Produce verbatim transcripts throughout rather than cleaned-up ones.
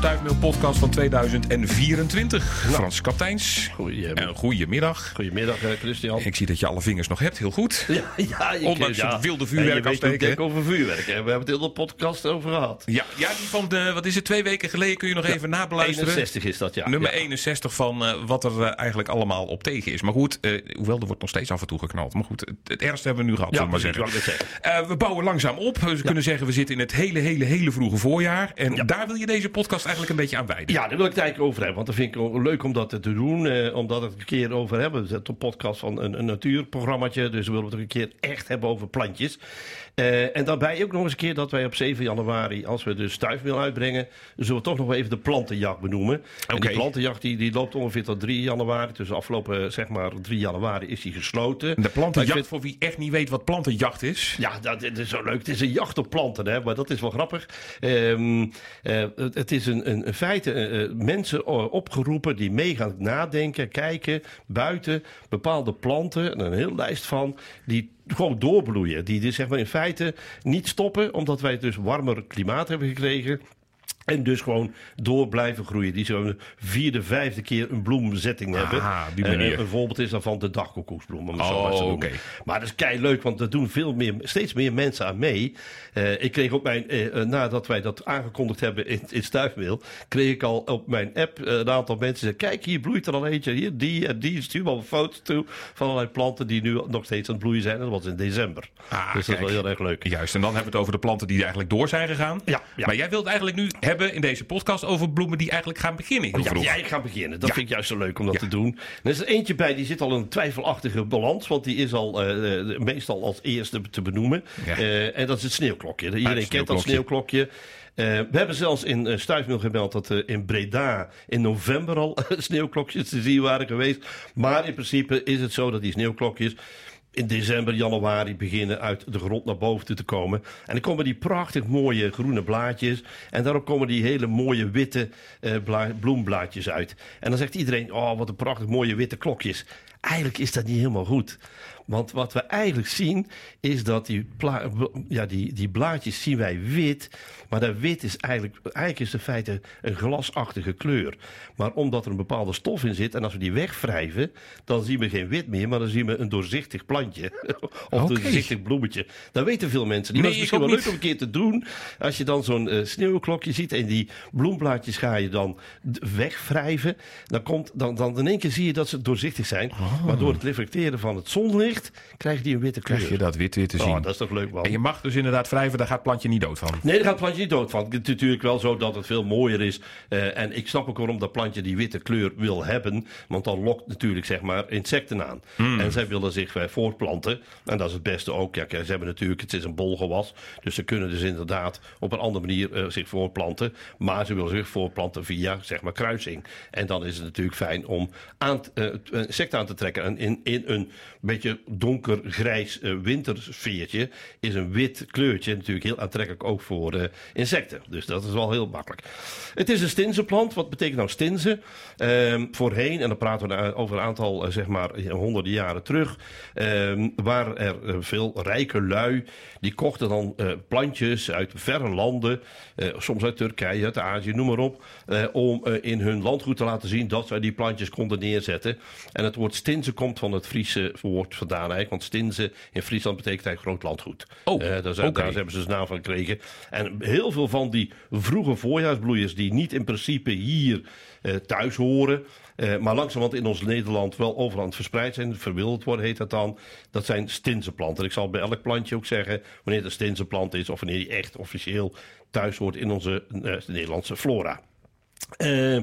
Stuifmeelpodcast van tweeduizend vierentwintig. Nou. Frans Kapteins. Goedemiddag. Goedemiddag. Goedemiddag, Christian. Ik zie dat je alle vingers nog hebt. Heel goed. Ja, ja, je Ondanks kunt, ja. het wilde vuurwerk afsteken. Ik over vuurwerk. Hè? We hebben het hele podcast over gehad. Ja, ja, die van de, wat is het, twee weken geleden kun je nog ja, even nabeluisteren. eenenzestig is dat, ja. Nummer ja. eenenzestig van uh, wat er uh, eigenlijk allemaal op tegen is. Maar goed, uh, hoewel er wordt nog steeds af en toe geknald. Maar goed, het, het ergste hebben we nu gehad, ja, zullen we maar zeggen. zeggen. Uh, we bouwen langzaam op. We ja. kunnen zeggen, we zitten in het hele, hele, hele vroege voorjaar. En ja. daar wil je deze podcast eigenlijk een beetje aan wijden. Ja, daar wil ik het eigenlijk over hebben. Want dat vind ik ook leuk om dat te doen. Eh, omdat we het een keer over hebben. We zetten een podcast van een, een natuurprogrammaatje. Dus we willen het ook een keer echt hebben over plantjes. Uh, en daarbij ook nog eens een keer dat wij op zeven januari, als we de stuifmeel uitbrengen, zullen we toch nog even de plantenjacht benoemen. Okay. En die plantenjacht die, die loopt ongeveer tot drie januari. Dus afgelopen zeg maar drie januari is die gesloten. De plantenjacht, vind, voor wie echt niet weet wat plantenjacht is. Ja, dat, dat is zo leuk. Het is een jacht op planten, hè? Maar dat is wel grappig. Um, uh, het is een, een, in feite uh, mensen opgeroepen die mee gaan nadenken, kijken, buiten bepaalde planten, en een hele lijst van, die gewoon doorbloeien. Die, die zeg maar in feite niet stoppen, omdat wij dus warmer klimaat hebben gekregen. En dus gewoon door blijven groeien. Die zo'n vierde, vijfde keer een bloemzetting ah, hebben. Die manier. Uh, een voorbeeld is daarvan de dagkoekoeksbloem. Om het oh, zo maar, te okay. maar dat is kei leuk, want daar doen veel meer, steeds meer mensen aan mee. Uh, ik kreeg op mijn, uh, nadat wij dat aangekondigd hebben in, in Stuifmeel, kreeg ik al op mijn app uh, een aantal mensen zeggen: kijk, hier bloeit er al eentje. Hier, die en die. Stuur me al foto's toe van allerlei planten die nu nog steeds aan het bloeien zijn. En dat was in december. Ah, dus kijk, dat is wel heel erg leuk. Juist, en dan hebben we het over de planten die eigenlijk door zijn gegaan. Ja, ja. Maar jij wilt eigenlijk nu hebben in deze podcast over bloemen die eigenlijk gaan beginnen. Oh, ja, die eigenlijk gaan beginnen. Dat ja. vind ik juist zo leuk om dat ja. te doen. Er is er eentje bij, die zit al in een twijfelachtige balans, want die is al uh, meestal als eerste te benoemen. Ja. Uh, en dat is het sneeuwklokje. Iedereen ja, het sneeuwklokje. kent dat sneeuwklokje. Uh, we hebben zelfs in uh, Stuifmeel gemeld dat uh, in Breda in november al sneeuwklokjes te zien waren geweest. Maar in principe is het zo dat die sneeuwklokjes in december, januari beginnen uit de grond naar boven te komen. En dan komen die prachtig mooie groene blaadjes. En daarop komen die hele mooie witte uh, bla- bloemblaadjes uit. En dan zegt iedereen: oh, wat een prachtig mooie witte klokjes. Eigenlijk is dat niet helemaal goed. Want wat we eigenlijk zien is dat die, pla- ja, die, die blaadjes zien wij wit. Maar dat wit is eigenlijk, eigenlijk is in feite een glasachtige kleur. Maar omdat er een bepaalde stof in zit en als we die wegwrijven, dan zien we geen wit meer, maar dan zien we een doorzichtig plantje. Of okay. een doorzichtig bloemetje. Dat weten veel mensen. Die nee, was misschien wel leuk om een keer te doen. Als je dan zo'n uh, sneeuwklokje ziet en die bloemblaadjes ga je dan wegwrijven. Dan, komt, dan, dan in één keer zie je dat ze doorzichtig zijn. Oh. Maar door het reflecteren van het zonlicht krijg je een witte kleur. Krijg je dat wit weer te zien. Oh, dat is toch leuk, man. En je mag dus inderdaad wrijven, daar gaat het plantje niet dood van. Nee, daar gaat het plantje niet dood van. Het is natuurlijk wel zo dat het veel mooier is. Uh, en ik snap ook waarom dat plantje die witte kleur wil hebben. Want dan lokt natuurlijk zeg maar insecten aan. Mm. En zij willen zich uh, voortplanten. En dat is het beste ook. Ja, ze hebben natuurlijk, het is een bolgewas. Dus ze kunnen dus inderdaad op een andere manier uh, zich voortplanten. Maar ze willen zich voortplanten via zeg maar kruising. En dan is het natuurlijk fijn om aan t, uh, insecten aan te trekken. En in, in een beetje donkergrijs uh, wintersfeertje is een wit kleurtje natuurlijk heel aantrekkelijk ook voor uh, insecten. Dus dat is wel heel makkelijk. Het is een stinzenplant. Wat betekent nou stinzen? Um, voorheen, en dan praten we over een aantal uh, zeg maar honderden jaren terug, um, waren er uh, veel rijke lui die kochten dan uh, plantjes uit verre landen, uh, soms uit Turkije, uit Azië, noem maar op, uh, om uh, in hun landgoed te laten zien dat zij die plantjes konden neerzetten. En het woord stinzen komt van het Friese woord vandaan. Want stinzen in Friesland betekent eigenlijk groot landgoed. Oh, uh, daar, zijn, okay. daar hebben ze dus naam van gekregen. En heel veel van die vroege voorjaarsbloeiers die niet in principe hier uh, thuis horen, Uh, maar langzamerhand in ons Nederland wel overal aan het verspreid zijn, verwilderd worden heet dat dan. Dat zijn stinzenplanten. Ik zal bij elk plantje ook zeggen wanneer het een stinzenplant is of wanneer die echt officieel thuis hoort in onze uh, Nederlandse flora. Eh... Uh,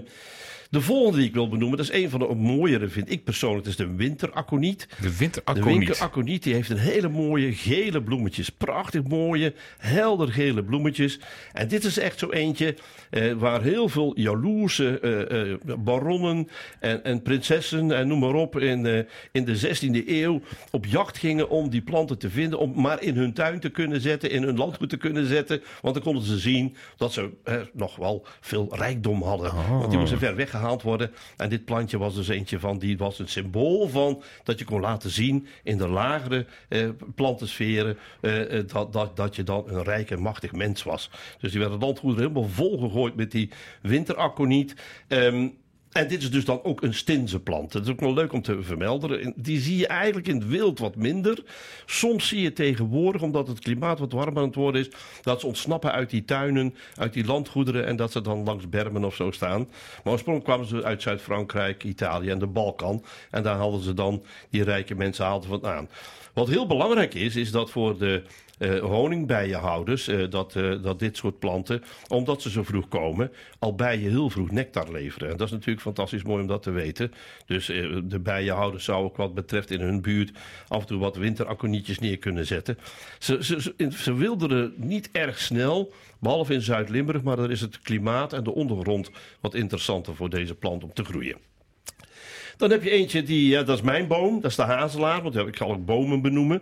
De volgende die ik wil benoemen, dat is een van de mooiere, vind ik persoonlijk, dat is de winteraconiet. De winteraconiet. De winteraconiet die heeft een hele mooie gele bloemetjes. Prachtig mooie, helder gele bloemetjes. En dit is echt zo eentje eh, waar heel veel jaloerse eh, eh, baronnen en, en prinsessen en noem maar op in, eh, in de zestiende eeuw op jacht gingen om die planten te vinden, om maar in hun tuin te kunnen zetten, in hun landgoed te kunnen zetten. Want dan konden ze zien dat ze eh, nog wel veel rijkdom hadden. Oh. Want die moesten ver weg gaan gehaald worden. En dit plantje was dus eentje van, die was een symbool van dat je kon laten zien in de lagere eh, plantensferen eh, dat, dat, dat je dan een rijk en machtig mens was. Dus die werd het landgoed er helemaal vol gegooid met die winteraconiet. Um, En dit is dus dan ook een stinzenplant. Dat is ook wel leuk om te vermelden. Die zie je eigenlijk in het wild wat minder. Soms zie je tegenwoordig, omdat het klimaat wat warmer aan het worden is, dat ze ontsnappen uit die tuinen, uit die landgoederen, en dat ze dan langs bermen of zo staan. Maar oorspronkelijk kwamen ze uit Zuid-Frankrijk, Italië en de Balkan. En daar hadden ze dan, die rijke mensen haalden vandaan. Wat heel belangrijk is, is dat voor de uh, honingbijenhouders, uh, dat, uh, dat dit soort planten, omdat ze zo vroeg komen, al bijen heel vroeg nectar leveren. En dat is natuurlijk fantastisch mooi om dat te weten. Dus uh, de bijenhouders zouden ook wat betreft in hun buurt af en toe wat winteraconietjes neer kunnen zetten. Ze, ze, ze, ze wilderen niet erg snel, behalve in Zuid-Limburg, maar daar is het klimaat en de ondergrond wat interessanter voor deze plant om te groeien. Dan heb je eentje, die, ja, dat is mijn boom, dat is de hazelaar, want ik kan ook bomen benoemen.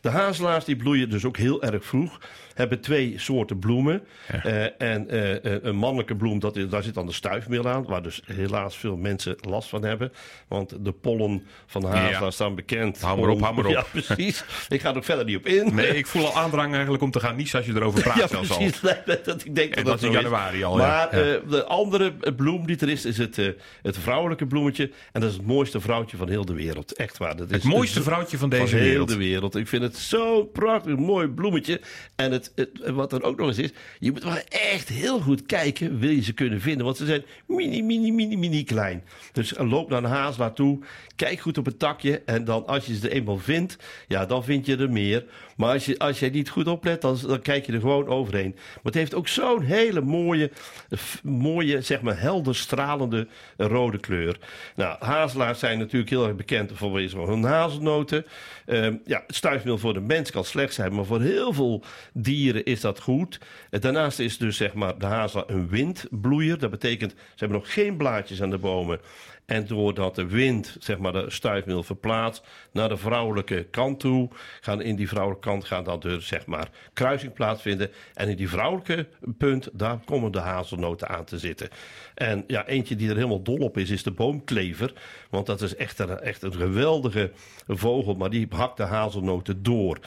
De hazelaars die bloeien dus ook heel erg vroeg, hebben twee soorten bloemen. Ja. Uh, en uh, een mannelijke bloem, dat is, daar zit dan de stuifmeel aan, waar dus helaas veel mensen last van hebben. Want de pollen van de hazelaar ja. staan bekend. Hou maar op, hou maar op. Ja, precies. Ik ga er ook verder niet op in. Nee, ik voel al aandrang eigenlijk om te gaan niezen als je erover praat. Ja, zelfs precies. Al. Nee, dat, ik denk en dat, dat is in januari al. Maar ja. uh, de andere bloem die er is, is het, uh, het vrouwelijke bloemetje. En dat is het mooiste vrouwtje van heel de wereld. Echt waar. Dat is het mooiste het, vrouwtje van deze van heel wereld. de wereld. Ik vind het zo'n prachtig mooi bloemetje. En het, het, wat er ook nog eens is, je moet wel echt heel goed kijken, wil je ze kunnen vinden. Want ze zijn mini, mini, mini, mini klein. Dus loop naar een hazelaar toe, kijk goed op het takje. En dan als je ze er eenmaal vindt, ja, dan vind je er meer. Maar als je, als je niet goed oplet, dan, dan kijk je er gewoon overheen. Maar het heeft ook zo'n hele mooie, f, mooie, zeg maar helder stralende rode kleur. Nou, hazelaars zijn natuurlijk heel erg bekend vanwege hun hazelnoten. Um, ja, stuifmeel voor de mens kan slecht zijn, maar voor heel veel dieren is dat goed. Uh, daarnaast is dus zeg maar de hazelaar een windbloeier. Dat betekent, ze hebben nog geen blaadjes aan de bomen. En doordat de wind zeg maar, de stuifmeel verplaatst naar de vrouwelijke kant toe, gaan in die vrouwelijke kant gaan dan de zeg maar, kruising plaatsvinden. En in die vrouwelijke punt, daar komen de hazelnoten aan te zitten. En ja, eentje die er helemaal dol op is, is de boomklever. Want dat is echt een, echt een geweldige vogel, maar die hakt de hazelnoten door.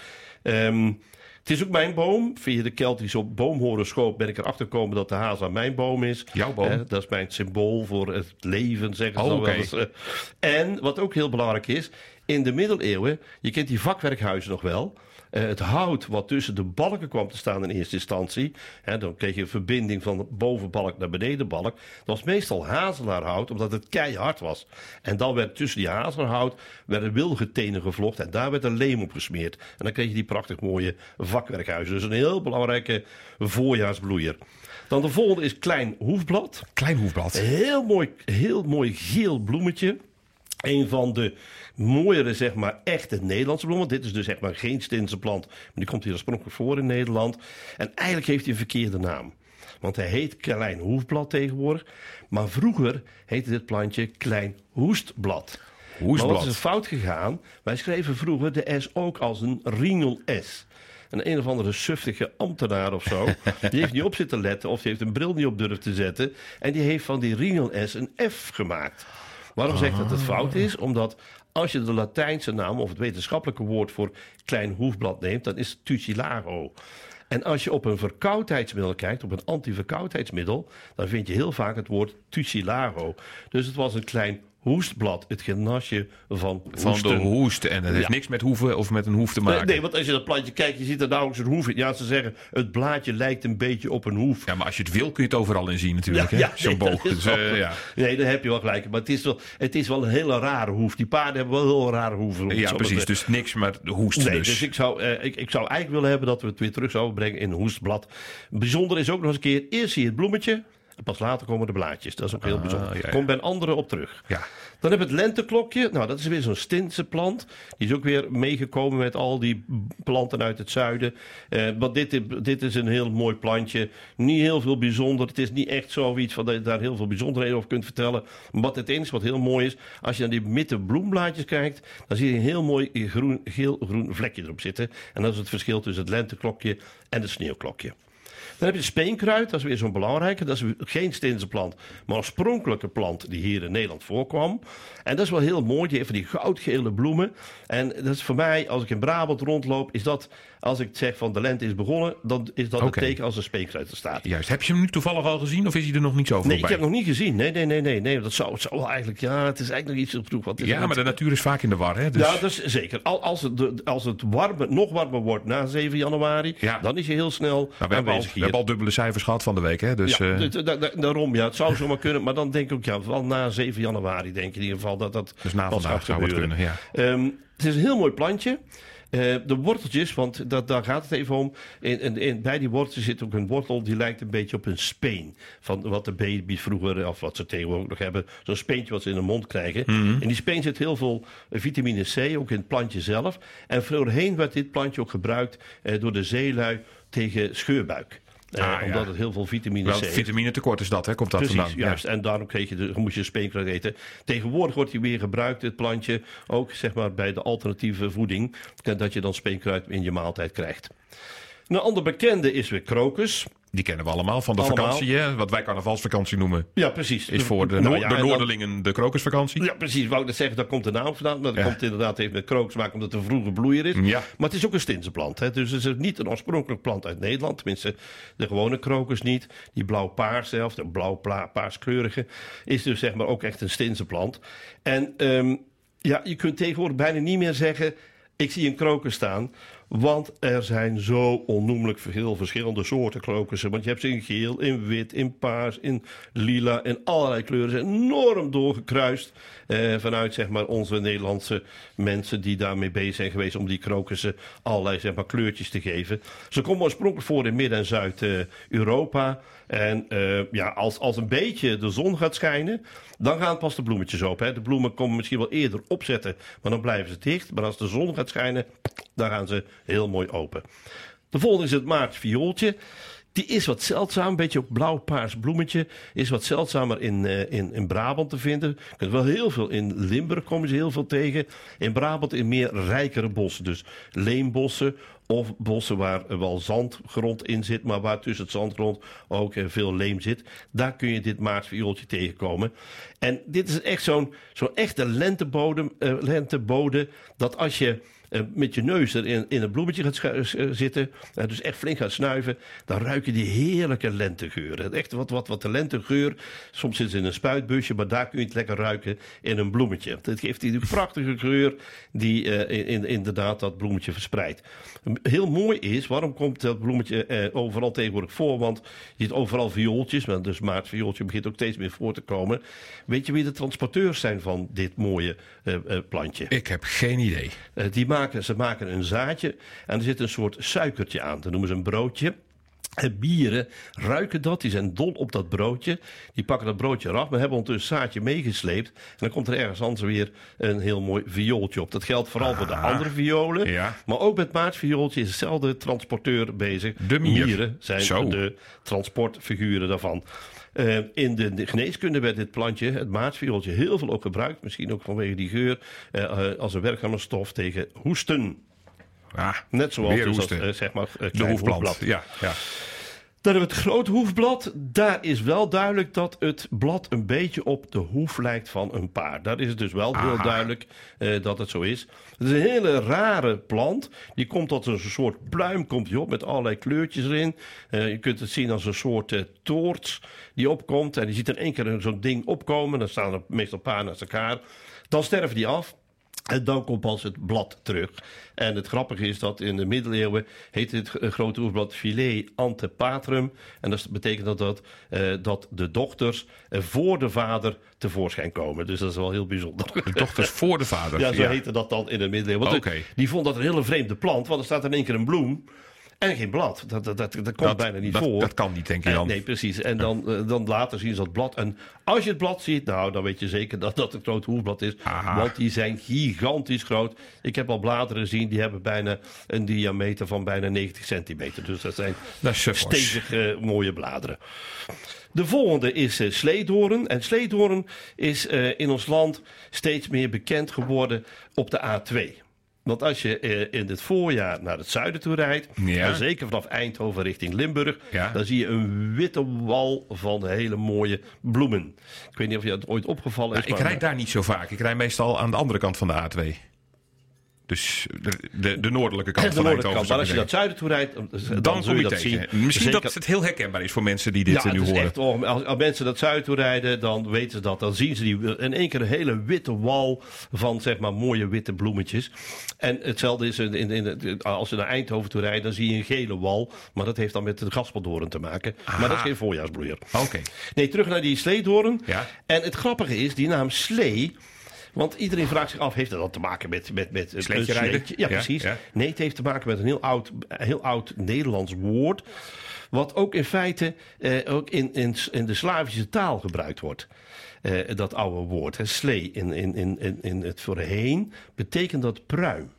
Um, Het is ook mijn boom. Via de Keltische boomhoroscoop ben ik erachter gekomen dat de hazelaar mijn boom is. Jouw boom. Eh, dat is mijn symbool voor het leven, zeggen ze oh, okay. wel eens. En wat ook heel belangrijk is, in de middeleeuwen, je kent die vakwerkhuizen nog wel. Uh, het hout wat tussen de balken kwam te staan in eerste instantie. Hè, dan kreeg je een verbinding van bovenbalk naar benedenbalk. Dat was meestal hazelaarhout, omdat het keihard was. En dan werd tussen die hazelaarhout werden wilgetenen gevlochten. En daar werd een leem op gesmeerd. En dan kreeg je die prachtig mooie vakwerkhuizen. Dus een heel belangrijke voorjaarsbloeier. Dan de volgende is klein hoefblad. Klein hoefblad. Een heel mooi, heel mooi geel bloemetje. Een van de mooiere, zeg maar, echte Nederlandse bloemen. Dit is dus zeg maar geen stinzenplant, maar die komt hier oorspronkelijk voor in Nederland. En eigenlijk heeft hij een verkeerde naam. Want hij heet klein hoefblad tegenwoordig. Maar vroeger heette dit plantje klein hoestblad. Hoestblad. Maar wat is er fout gegaan? Wij schreven vroeger de S ook als een ringel S. Een een of andere suftige ambtenaar of zo. Die heeft niet op zitten letten of die heeft een bril niet op durven te zetten. En die heeft van die ringel S een F gemaakt. Waarom zeg ik dat het fout is? Omdat als je de Latijnse naam of het wetenschappelijke woord voor klein hoefblad neemt, dan is het Tussilago. En als je op een verkoudheidsmiddel kijkt, op een anti-verkoudheidsmiddel, dan vind je heel vaak het woord Tussilago. Dus het was een klein hoestblad, het genasje van hoesten. Van de hoest. En dat heeft ja. niks met hoeven of met een hoef te maken. Nee, nee, want als je dat plantje kijkt, je ziet er nauwelijks een hoef in. Ja, ze zeggen, het blaadje lijkt een beetje op een hoef. Ja, maar als je het wil, kun je het overal in zien natuurlijk. Ja, hè? Ja, zo'n nee, boog. Dus, uh, ja. Nee, daar heb je wel gelijk. Maar het is wel, het is wel een hele rare hoef. Die paarden hebben wel heel rare hoeven. Ja, precies. Met, dus niks met hoest. Nee, dus, dus ik, zou, uh, ik, ik zou eigenlijk willen hebben dat we het weer terug zouden brengen in een hoestblad. Bijzonder is ook nog eens een keer, eerst zie je het bloemetje. Pas later komen de blaadjes. Dat is ook heel ah, bijzonder. Ja, ja. Komt bij een andere op terug. Ja. Dan heb je het lenteklokje. Nou, dat is weer zo'n stinzenplant. Die is ook weer meegekomen met al die planten uit het zuiden. Eh, maar dit, dit is een heel mooi plantje. Niet heel veel bijzonder. Het is niet echt zoiets van dat je daar heel veel bijzonderheden over kunt vertellen. Maar het enige wat heel mooi is, als je naar die witte bloemblaadjes kijkt, dan zie je een heel mooi groen, geel-groen vlekje erop zitten. En dat is het verschil tussen het lenteklokje en het sneeuwklokje. Dan heb je speenkruid, dat is weer zo'n belangrijke. Dat is geen steense plant, maar oorspronkelijke plant die hier in Nederland voorkwam. En dat is wel heel mooi, die heeft die goudgele bloemen. En dat is voor mij, als ik in Brabant rondloop, is dat, als ik zeg van de lente is begonnen, dan is dat okay. Het teken als een speenkruid er staat. Juist. Heb je hem nu toevallig al gezien of is hij er nog niet zo voorbij? Nee, ik heb hem nog niet gezien. Nee, nee, nee, nee. nee. Dat zou, het zou eigenlijk, ja, het is eigenlijk nog iets te vroeg. Wat is ja, maar het... de natuur is vaak in de war, hè? Dus... Ja, dat is zeker. Als het, als het warmer, nog warmer wordt na zeven januari, ja. dan is je heel snel nou, we aanwezig al, hier. We hebben al dubbele cijfers gehad van de week, hè? Dus, ja, uh... da, da, daarom, ja. Het zou zomaar kunnen, maar dan denk ik ook, ja, wel na zeven januari denk ik in ieder geval dat dat... Dus na vandaag zou het kunnen, ja. Um, het is een heel mooi plantje. Uh, de worteltjes, want dat, daar gaat het even om. En, en, en bij die worteltjes zit ook een wortel die lijkt een beetje op een speen. Van wat de baby's vroeger, of wat ze tegenwoordig nog hebben. Zo'n speentje wat ze in de mond krijgen. Mm-hmm. En die speen zit heel veel vitamine C, ook in het plantje zelf. En voorheen werd dit plantje ook gebruikt uh, door de zeelui tegen scheurbuik. Uh, ah, omdat ja. het heel veel vitamine Wel, C heeft. Vitamine tekort is dat, hè? Komt dat Precies, vandaan? Juist. Ja. En daarom kreeg je de, moest je speenkruid eten. Tegenwoordig wordt die weer gebruikt, het plantje, ook zeg maar bij de alternatieve voeding, dat je dan speenkruid in je maaltijd krijgt. Een ander bekende is weer krokus. Die kennen we allemaal van de allemaal. vakantie, hè? Wat wij carnavalsvakantie noemen. Ja, precies. Is voor de, no- nou ja, de Noorderlingen dan, de krokusvakantie. Ja, precies. Wou ik dat zeggen, daar komt de naam vandaan. Maar dat ja. komt inderdaad even met krokus maken, omdat het een vroege bloeier is. Ja. Maar het is ook een stinzenplant, hè? Dus het is niet een oorspronkelijk plant uit Nederland. Tenminste, de gewone krokus niet. Die blauw-paars zelf, de blauw-paarskleurige, is dus zeg maar ook echt een stinzenplant. En um, ja, je kunt tegenwoordig bijna niet meer zeggen... Ik zie een krokus staan, want er zijn zo onnoemelijk veel verschillende soorten krokussen. Want je hebt ze in geel, in wit, in paars, in lila, in allerlei kleuren. Ze zijn enorm doorgekruist eh, vanuit zeg maar, onze Nederlandse mensen die daarmee bezig zijn geweest om die krokussen allerlei zeg maar, kleurtjes te geven. Ze komen oorspronkelijk voor in Midden- en Zuid-Europa. En uh, ja, als, als een beetje de zon gaat schijnen, dan gaan pas de bloemetjes open. Hè. De bloemen komen misschien wel eerder opzetten, maar dan blijven ze dicht. Maar als de zon gaat schijnen, dan gaan ze heel mooi open. De volgende is het maartviooltje. Die is wat zeldzaam, een beetje ook blauw-paars bloemetje. Is wat zeldzamer in, uh, in, in Brabant te vinden. Je kunt wel heel veel in Limburg komen ze heel veel tegen. In Brabant in meer rijkere bossen. Dus leembossen of bossen waar uh, wel zandgrond in zit. Maar waar tussen het zandgrond ook uh, veel leem zit. Daar kun je dit maartviooltje tegenkomen. En dit is echt zo'n, zo'n echte lentebodem, uh, lentebode. Dat als je... Uh, met je neus er in, in een bloemetje gaat schu- uh, zitten, uh, dus echt flink gaat snuiven, dan ruik je die heerlijke lentegeur. Echt wat, wat, wat de lentegeur, soms zit het in een spuitbusje, maar daar kun je het lekker ruiken in een bloemetje. Dat geeft die prachtige geur die uh, in, in, inderdaad dat bloemetje verspreidt. Heel mooi is, waarom komt dat bloemetje uh, overal tegenwoordig voor? Want je ziet overal viooltjes, dus maartviooltje begint ook steeds meer voor te komen. Weet je wie de transporteurs zijn van dit mooie uh, uh, plantje? Ik heb geen idee. Uh, die ma- Ze maken een zaadje en er zit een soort suikertje aan. Dat noemen ze een broodje. En bieren ruiken dat, die zijn dol op dat broodje. Die pakken dat broodje eraf, maar hebben ondertussen een zaadje meegesleept. En dan komt er ergens anders weer een heel mooi viooltje op. Dat geldt vooral ah, voor de andere violen. Ja. Maar ook met maartviooltje is hetzelfde transporteur bezig. De mier. Mieren zijn Zo. de transportfiguren daarvan. Uh, in de, de geneeskunde werd dit plantje, het maartviooltje, heel veel ook gebruikt. Misschien ook vanwege die geur uh, uh, als een werkzame stof tegen hoesten. Ah, net zoals dus dat, uh, zeg maar, uh, de hoefblad. Ja, ja. Dan hebben we het grote hoefblad. Daar is wel duidelijk dat het blad een beetje op de hoef lijkt van een paard. Daar is het dus wel Aha. heel duidelijk uh, dat het zo is. Het is een hele rare plant. Die komt tot een soort pluim komt die op met allerlei kleurtjes erin. Uh, je kunt het zien als een soort uh, toorts die opkomt. En je ziet in één keer zo'n ding opkomen. Dan staan er meestal een paar naast elkaar. Dan sterven die af. En dan komt pas het blad terug. En het grappige is dat in de middeleeuwen heette het grote hoefblad filet antepatrum. En dat betekent dat, dat, uh, dat de dochters voor de vader tevoorschijn komen. Dus dat is wel heel bijzonder. De dochters voor de vader? Ja, zo ja. heette dat dan in de middeleeuwen. Want okay. die vond dat een hele vreemde plant, want er staat in één keer een bloem. En geen blad. Dat, dat, dat, dat komt dat, bijna niet dat, voor. Dat kan niet, denk je dan. Nee, precies. En dan, dan later zien ze dat blad. En als je het blad ziet, nou, dan weet je zeker dat dat een groot hoefblad is. Aha. Want die zijn gigantisch groot. Ik heb al bladeren gezien, die hebben bijna een diameter van bijna negentig centimeter. Dus dat zijn dat stevig uh, mooie bladeren. De volgende is uh, sleedoorn. En sleedoorn is uh, in ons land steeds meer bekend geworden op de A twee. Want als je in het voorjaar naar het zuiden toe rijdt, ja. en zeker vanaf Eindhoven richting Limburg, ja. dan zie je een witte wal van hele mooie bloemen. Ik weet niet of je dat ooit opgevallen nou, is. Maar ik rijd daar niet zo vaak. Ik rijd meestal aan de andere kant van de A twee. Dus de, de, de noordelijke kant de van Eindhoven. Kant, maar als je naar het zuiden toe rijdt, dan, dan zul je dat tegen. zien. Misschien Zeker... dat het heel herkenbaar is voor mensen die dit ja, nu horen. Echt, als, als mensen naar het zuiden toe rijden, dan weten ze dat. Dan zien ze die, in één keer een hele witte wal van zeg maar mooie witte bloemetjes. En hetzelfde is, in, in, in, als ze naar Eindhoven toe rijden, dan zie je een gele wal. Maar dat heeft dan met de Gaspeldoorn te maken. Aha. Maar dat is geen voorjaarsbloeier. Okay. Nee, terug naar die sleedoorn. Ja. En het grappige is, die naam slee... Want iedereen vraagt zich af, heeft dat te maken met, met, met een sleetje rijden? Ja, ja, precies. Ja. Nee, het heeft te maken met een heel oud, heel oud Nederlands woord. Wat ook in feite eh, ook in, in, in de Slavische taal gebruikt wordt. Eh, dat oude woord, hè, slee, in, in, in, in het voorheen betekent dat pruim.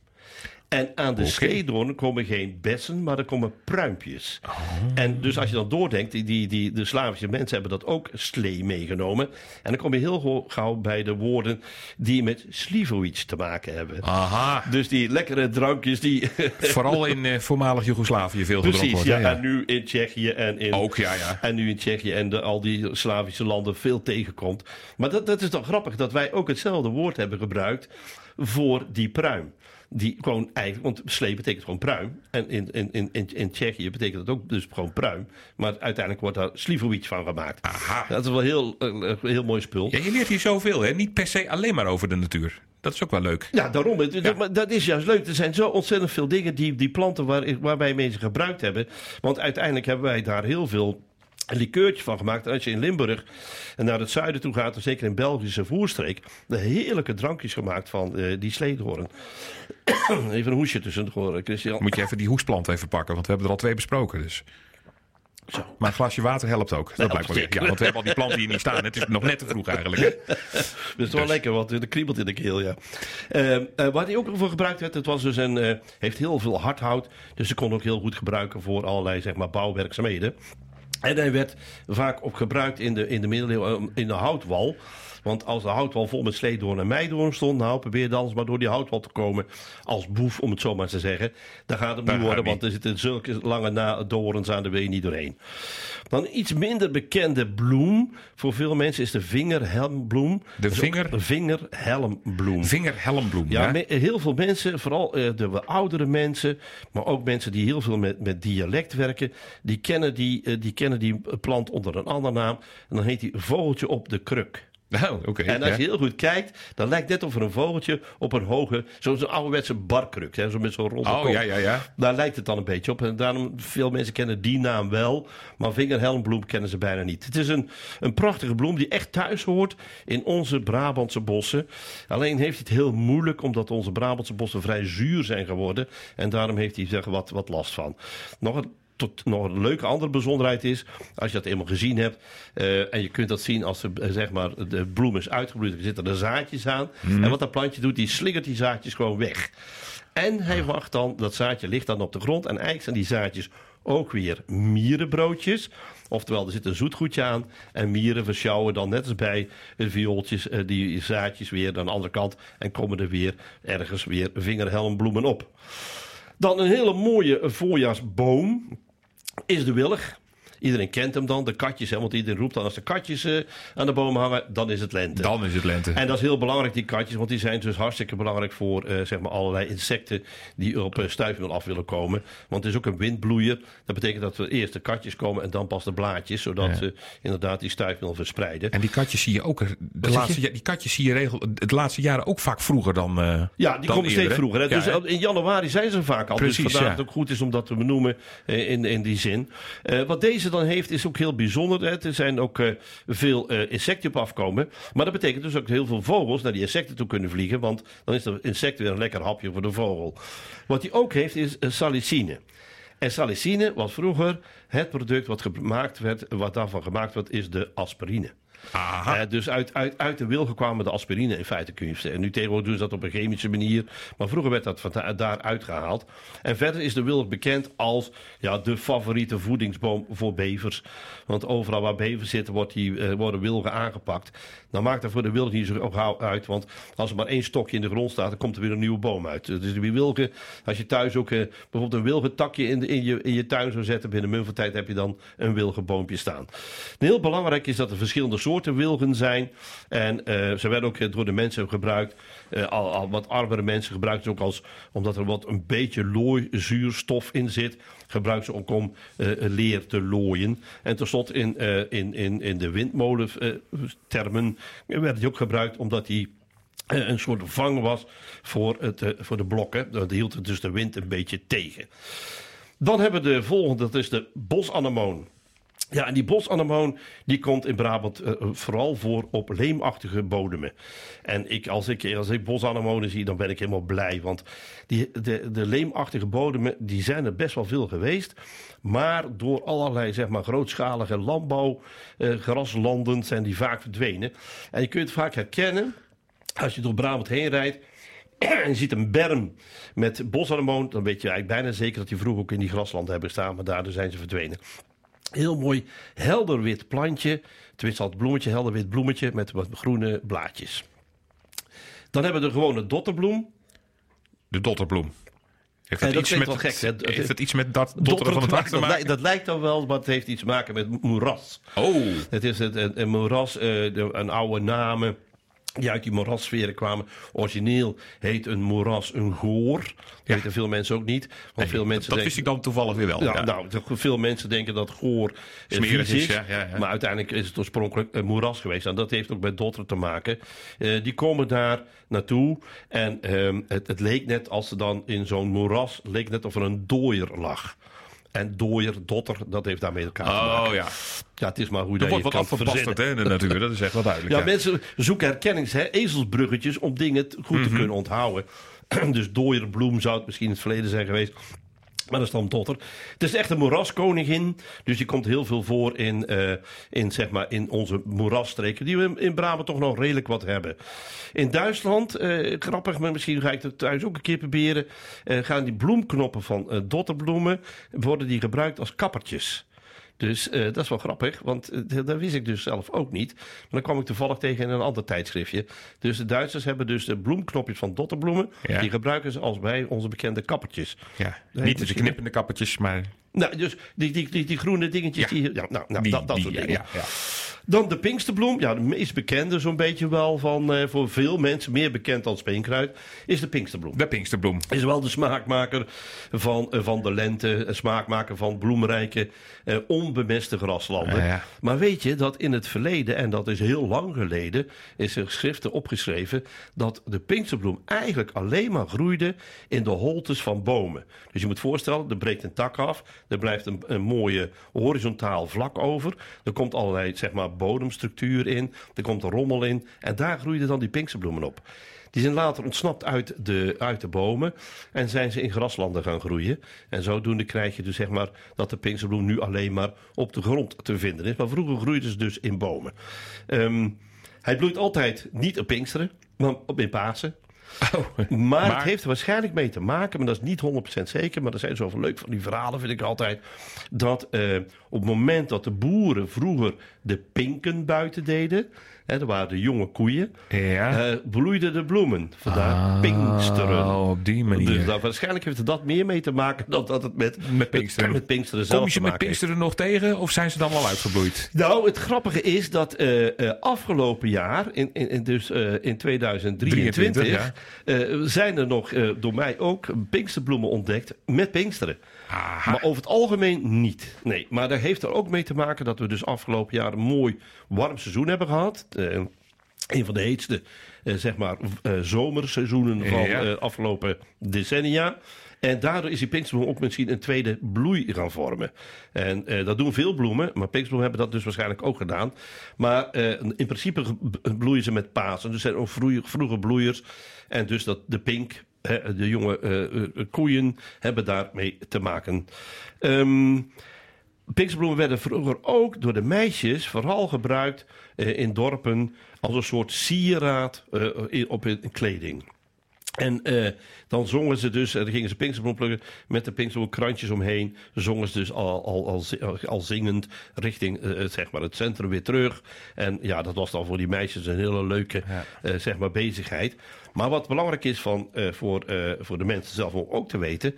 En aan de okay. sleedoorn komen geen bessen, maar er komen pruimpjes. Oh. En dus als je dan doordenkt, die, die, de Slavische mensen hebben dat ook slee meegenomen. En dan kom je heel gauw bij de woorden die met slivovic te maken hebben. Aha. Dus die lekkere drankjes die... Vooral in eh, voormalig Joegoslavië veel Precies, gedronken worden. Ja, ja. En nu in Tsjechië en in, ook, ja, ja. En, nu in Tsjechië en de, al die Slavische landen veel tegenkomt. Maar dat, dat is toch grappig dat wij ook hetzelfde woord hebben gebruikt voor die pruim. Die gewoon eigenlijk, want slee betekent gewoon pruim. En in, in, in, in Tsjechië betekent dat ook dus gewoon pruim. Maar uiteindelijk wordt daar slivovic van gemaakt. Aha. Dat is wel heel, heel mooi spul. Ja, je leert hier zoveel, hè? Niet per se alleen maar over de natuur. Dat is ook wel leuk. Ja, daarom. Het, ja. Dat is juist leuk. Er zijn zo ontzettend veel dingen die, die planten waar, waar wij mee ze gebruikt hebben. Want uiteindelijk hebben wij daar heel veel... een likeurtje van gemaakt. En als je in Limburg naar het zuiden toe gaat, zeker in Belgische Voerstreek, de heerlijke drankjes gemaakt van uh, die sleedoorn. Even een hoesje tussendoor, Christian. Moet je even die hoesplant even pakken, want we hebben er al twee besproken. Dus. Zo. Maar een glasje water helpt ook. Dat blijkt wel weer. Ja, want we hebben al die planten hier niet staan. Het is nog net te vroeg eigenlijk. Hè? Dat is dus. Wel lekker, want er kriebelt in de keel. Ja. Uh, uh, waar hij ook voor gebruikt werd, het was dus een, uh, heeft heel veel hardhout. Dus ze kon ook heel goed gebruiken voor allerlei zeg maar, bouwwerkzaamheden. En hij werd vaak op gebruikt in de, in de middeleeuwen, in de houtwal. Want als de houtwal vol met sleedoorn en meidoorn stond... nou, probeer dan eens maar door die houtwal te komen als boef, om het zo maar te zeggen. Dan gaat het niet worden, want er zitten zulke lange nadorens aan, daar wil je niet doorheen. Dan iets minder bekende bloem. Voor veel mensen is de vingerhelmbloem. De vinger? De vingerhelmbloem. Vingerhelmbloem, ja. Hè? Heel veel mensen, vooral de oudere mensen... maar ook mensen die heel veel met, met dialect werken... Die kennen die, die kennen die plant onder een andere naam. En dan heet die vogeltje op de kruk. Nou, okay, en als je ja. heel goed kijkt, dan lijkt net of er een vogeltje op een hoge, zo'n ouderwetse barkruk, hè, zo met zo'n ronde oh, kop. Ja, ja, ja. Daar lijkt het dan een beetje op. En daarom, veel mensen kennen die naam wel, maar vingerhelmbloem kennen ze bijna niet. Het is een, een prachtige bloem die echt thuis hoort in onze Brabantse bossen. Alleen heeft hij het heel moeilijk, omdat onze Brabantse bossen vrij zuur zijn geworden. En daarom heeft hij er wat, wat last van. Nog een... Tot nog een leuke andere bijzonderheid is, als je dat eenmaal gezien hebt, uh, en je kunt dat zien als de, zeg maar, de bloem is uitgebloeid, er zitten er zaadjes aan, mm. en wat dat plantje doet, die slingert die zaadjes gewoon weg. En hij wacht dan, dat zaadje ligt dan op de grond, en eigenlijk zijn die zaadjes ook weer mierenbroodjes. Oftewel, er zit een zoetgoedje aan. En mieren versjouwen dan net als bij viooltjes die zaadjes weer aan de andere kant, en komen er weer ergens weer vingerhelmbloemen op. Dan een hele mooie voorjaarsboom is de wilg. Iedereen kent hem dan, de katjes. Hè? Want iedereen roept dan als de katjes uh, aan de boom hangen, dan is het lente. Dan is het lente. En dat is heel belangrijk, die katjes. Want die zijn dus hartstikke belangrijk voor uh, zeg maar allerlei insecten die op uh, stuifmeel af willen komen. Want het is ook een windbloeier. Dat betekent dat we eerst de katjes komen en dan pas de blaadjes. Zodat ja. ze inderdaad die stuifmeel verspreiden. En die katjes zie je ook de laatste, ja, die katjes zie je regel, de laatste jaren ook vaak vroeger dan uh, ja, die dan komen eerder, steeds vroeger. Hè? Dus ja, in januari zijn ze vaak al. Precies, dus vandaar ja. het ook goed is om dat te benoemen uh, in, in die zin. Uh, wat deze dan heeft is ook heel bijzonder. Hè. Er zijn ook uh, veel uh, insecten op afkomen. Maar dat betekent dus ook heel veel vogels naar die insecten toe kunnen vliegen. Want dan is de insect weer een lekker hapje voor de vogel. Wat hij ook heeft is uh, salicine. En salicine was vroeger het product wat gemaakt werd, wat daarvan gemaakt werd, is de aspirine. Uh, dus uit, uit, uit de wilgen kwamen de aspirine in feite, kun je zeggen. Nu tegenwoordig doen ze dat op een chemische manier, maar vroeger werd dat van da- daar uitgehaald. En verder is de wilg bekend als ja, de favoriete voedingsboom voor bevers. Want overal waar bevers zitten wordt die, uh, worden wilgen aangepakt. Dan maakt dat voor de wilg niet zo gauw uit, want als er maar één stokje in de grond staat, dan komt er weer een nieuwe boom uit. Dus die wilgen, als je thuis ook uh, bijvoorbeeld een wilgentakje in, de, in, je, in je tuin zou zetten, binnen munt van tijd heb je dan een wilgenboompje staan. En heel belangrijk is dat er verschillende soorten wilgen zijn. En uh, ze werden ook door de mensen gebruikt. Uh, al, al wat armere mensen gebruiken ze ook als, omdat er wat een beetje looizuurstof in zit, gebruiken ze ook om uh, leer te looien. En tenslotte in, uh, in, in, in de windmolentermen uh, werd die ook gebruikt omdat die een soort vang was voor, het, uh, voor de blokken. Dat hield het dus de wind een beetje tegen. Dan hebben we de volgende, dat is de bosanemoon. Ja, en die bosanemoon die komt in Brabant uh, vooral voor op leemachtige bodemen. En ik, als ik, als ik bosanemonen zie, dan ben ik helemaal blij. Want die, de, de leemachtige bodemen, die zijn er best wel veel geweest. Maar door allerlei, zeg maar, grootschalige landbouw, uh, graslanden, zijn die vaak verdwenen. En je kunt het vaak herkennen als je door Brabant heen rijdt. En je ziet een berm met bosanemoon, dan weet je eigenlijk bijna zeker dat die vroeger ook in die graslanden hebben gestaan. Maar daardoor zijn ze verdwenen. Heel mooi helder wit plantje. Tenminste al het bloemetje, helder wit bloemetje met wat groene blaadjes. Dan hebben we de gewone dotterbloem. De dotterbloem. Heeft het, iets met, wel gek, het, heeft het iets met dat dotteren van het hart te maken? Dat, dat lijkt dan wel, maar het heeft iets te maken met moeras. Oh. Het is het, een, een moeras, een oude namen die uit die moerassferen kwamen. Origineel heet een moeras een goor. Dat ja. weten veel mensen ook niet. Want nee, veel mensen dat denken, wist ik dan toevallig weer wel. Ja, ja. Nou, veel mensen denken dat goor smerig is. is. Ja, ja, ja. Maar uiteindelijk is het oorspronkelijk een moeras geweest. En dat heeft ook met dotteren te maken. Uh, die komen daar naartoe. En um, het, het leek net als ze dan in zo'n moeras, leek net of er een dooier lag. En dooier, dotter, dat heeft daarmee elkaar te maken. Oh ja. Ja, het is maar hoe je dat je kan verzinnen. Er wordt wat afgebasterd in de natuur, dat is echt wel duidelijk. Ja, ja. Mensen zoeken herkennings, hè, ezelsbruggetjes om dingen goed mm-hmm. te kunnen onthouden. Dus dooierbloem zou het misschien in het verleden zijn geweest. Maar dat is dan dotter. Het is echt een moeraskoningin. Dus die komt heel veel voor in, uh, in, zeg maar, in onze moerasstreken. Die we in Brabant toch nog redelijk wat hebben. In Duitsland, uh, grappig, maar misschien ga ik het thuis ook een keer proberen. Uh, gaan die bloemknoppen van uh, dotterbloemen, worden die gebruikt als kappertjes. Dus uh, dat is wel grappig, want uh, dat wist ik dus zelf ook niet. Maar dan kwam ik toevallig tegen in een ander tijdschriftje. Dus de Duitsers hebben dus de bloemknopjes van dotterbloemen. Ja. Die gebruiken ze als bij onze bekende kappertjes. Ja, niet de misschien knippende kappertjes, maar... Nou, dus die, die, die, die groene dingetjes. Ja. Die, ja, nou, nou die, dat, dat die, soort dingen. Ja, ja. Dan de Pinksterbloem. Ja, de meest bekende zo'n beetje wel van uh, voor veel mensen. Meer bekend dan speenkruid. Is de Pinksterbloem. De Pinksterbloem. Is wel de smaakmaker van, uh, van de lente. Een smaakmaker van bloemrijke, uh, onbemeste graslanden. Uh, ja. Maar weet je dat in het verleden, en dat is heel lang geleden, is er geschriften opgeschreven dat de Pinksterbloem eigenlijk alleen maar groeide in de holtes van bomen. Dus je moet voorstellen, er breekt een tak af. Er blijft een, een mooie horizontaal vlak over. Er komt allerlei, zeg maar, bodemstructuur in. Er komt een rommel in. En daar groeiden dan die pinksterbloemen op. Die zijn later ontsnapt uit de, uit de bomen. En zijn ze in graslanden gaan groeien. En zodoende krijg je dus, zeg maar, dat de pinksterbloem nu alleen maar op de grond te vinden is. Maar vroeger groeiden ze dus in bomen. Um, hij bloeit altijd niet op Pinksteren, maar op in Pasen. Oh, maar, maar het heeft er waarschijnlijk mee te maken, maar dat is niet honderd procent zeker. Maar er zijn zoveel leuk van die verhalen, vind ik altijd. Dat uh, op het moment dat de boeren vroeger de pinken buiten deden, hè, dat waren de jonge koeien, ja. uh, bloeiden de bloemen. Vandaar ah, Pinksteren. Oh, op die manier. Dus dat, waarschijnlijk heeft er dat meer mee te maken dan dat het met, met Pinksteren, met Pinksteren zelf. Kom je ze met Pinksteren heeft. nog tegen of zijn ze dan wel uitgebloeid? Nou, het grappige is dat uh, uh, afgelopen jaar, in, in, in, dus uh, in tweeduizend drieëntwintig... drieëntwintig ja. Uh, zijn er nog uh, door mij ook pinksterbloemen ontdekt met Pinksteren. Aha. Maar over het algemeen niet. Nee, maar dat heeft er ook mee te maken dat we dus afgelopen jaar een mooi warm seizoen hebben gehad. Uh, een van de heetste uh, zeg maar, uh, zomerseizoenen van ja. uh, afgelopen decennia. En daardoor is die pinksterbloem ook misschien een tweede bloei gaan vormen. En uh, dat doen veel bloemen, maar pinksterbloemen hebben dat dus waarschijnlijk ook gedaan. Maar uh, in principe bloeien ze met Pasen. Dus zijn ook vroeg, vroege bloeiers. En dus dat de pink, hè, de jonge uh, koeien, hebben daarmee te maken. Um, Pikselbloemen werden vroeger ook door de meisjes vooral gebruikt uh, in dorpen als een soort sieraad uh, in, op hun kleding. En uh, dan zongen ze dus, en dan gingen ze pinksterbloem plukken met de pinksterbloemkrantjes omheen. Zongen ze dus al, al, al, al zingend richting uh, zeg maar het centrum weer terug. En ja, dat was dan voor die meisjes een hele leuke ja. uh, zeg maar bezigheid. Maar wat belangrijk is van, uh, voor, uh, voor de mensen zelf om ook te weten.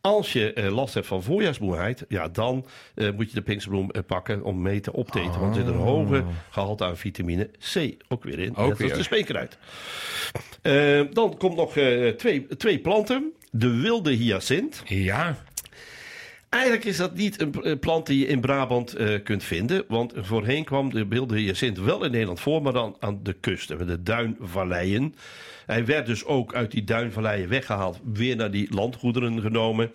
Als je uh, last hebt van voorjaarsmoeheid, ja, dan uh, moet je de pinksterbloem uh, pakken om mee te opteten. Oh. Want er zit een hoge gehalte aan vitamine C ook weer in. Ook net weer. Als de spekeruit. Uh, dan komt nog uh, twee, twee planten. De wilde hyacint. Ja. Eigenlijk is dat niet een plant die je in Brabant uh, kunt vinden. Want voorheen kwam de wilde hyacint wel in Nederland voor, maar dan aan de kusten, de duinvalleien. Hij werd dus ook uit die duinvalleien weggehaald, weer naar die landgoederen genomen.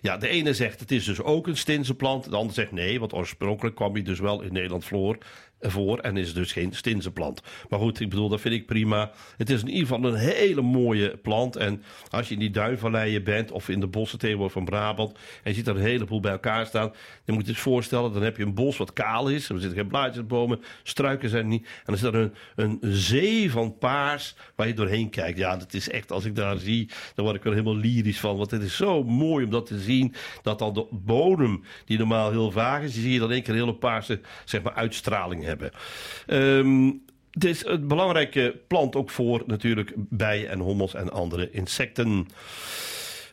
Ja, de ene zegt het is dus ook een stinse plant. De ander zegt nee, want oorspronkelijk kwam hij dus wel in Nederland voor. voor en is dus geen stinse plant. Maar goed, ik bedoel, dat vind ik prima. Het is in ieder geval een hele mooie plant. En als je in die duinvalleien bent of in de bossen tegenwoordig van Brabant en je ziet er een heleboel bij elkaar staan, dan moet je je voorstellen, dan heb je een bos wat kaal is, er zitten geen blaadjes op bomen, struiken zijn er niet, en dan zit er een, een zee van paars waar je doorheen kijkt. Ja, dat is echt, als ik daar zie, dan word ik er helemaal lyrisch van, want het is zo mooi om dat te zien, dat dan de bodem, die normaal heel vaag is, die zie je dan één keer een hele paarse, zeg maar, uitstraling hebben. Um, het is een belangrijke plant ook voor natuurlijk bijen en hommels en andere insecten.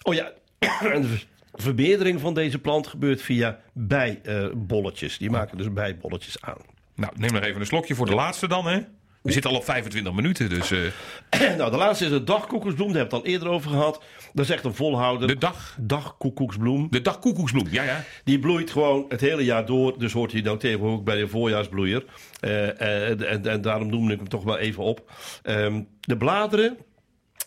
Oh ja, de vermeerdering van deze plant gebeurt via bijbolletjes. Die maken dus bijbolletjes aan. Nou, neem nog even een slokje voor de laatste dan, hè? We zitten al op vijfentwintig minuten, dus... Uh... Nou, de laatste is de dagkoekoeksbloem. Daar hebben we het al eerder over gehad. Dat is echt een volhouder. De dag? Dagkoekoeksbloem. De dagkoekoeksbloem, ja, ja. Die bloeit gewoon het hele jaar door. Dus hoort hij nou tegenwoordig ook bij de voorjaarsbloeier. Uh, en, en, en daarom noemde ik hem toch wel even op. Um, de bladeren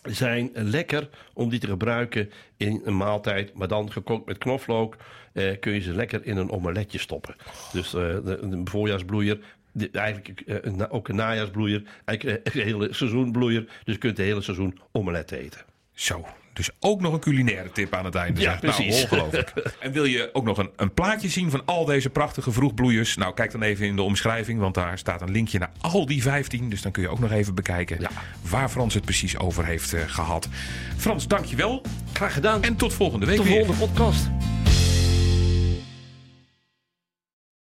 zijn lekker om die te gebruiken in een maaltijd. Maar dan gekookt met knoflook uh, kun je ze lekker in een omeletje stoppen. Dus uh, een voorjaarsbloeier... De, eigenlijk uh, ook een najaarsbloeier, eigenlijk uh, een hele seizoenbloeier. Dus je kunt het hele seizoen omelet eten. Zo, dus ook nog een culinaire tip aan het einde. Ja, precies. Nou, ongelooflijk. En wil je ook nog een, een plaatje zien van al deze prachtige vroegbloeiers? Nou, kijk dan even in de omschrijving, want daar staat een linkje naar al die vijftien. Dus dan kun je ook nog even bekijken ja. waar Frans het precies over heeft uh, gehad. Frans, dankjewel. Graag gedaan. En tot volgende week weer. Tot de volgende podcast.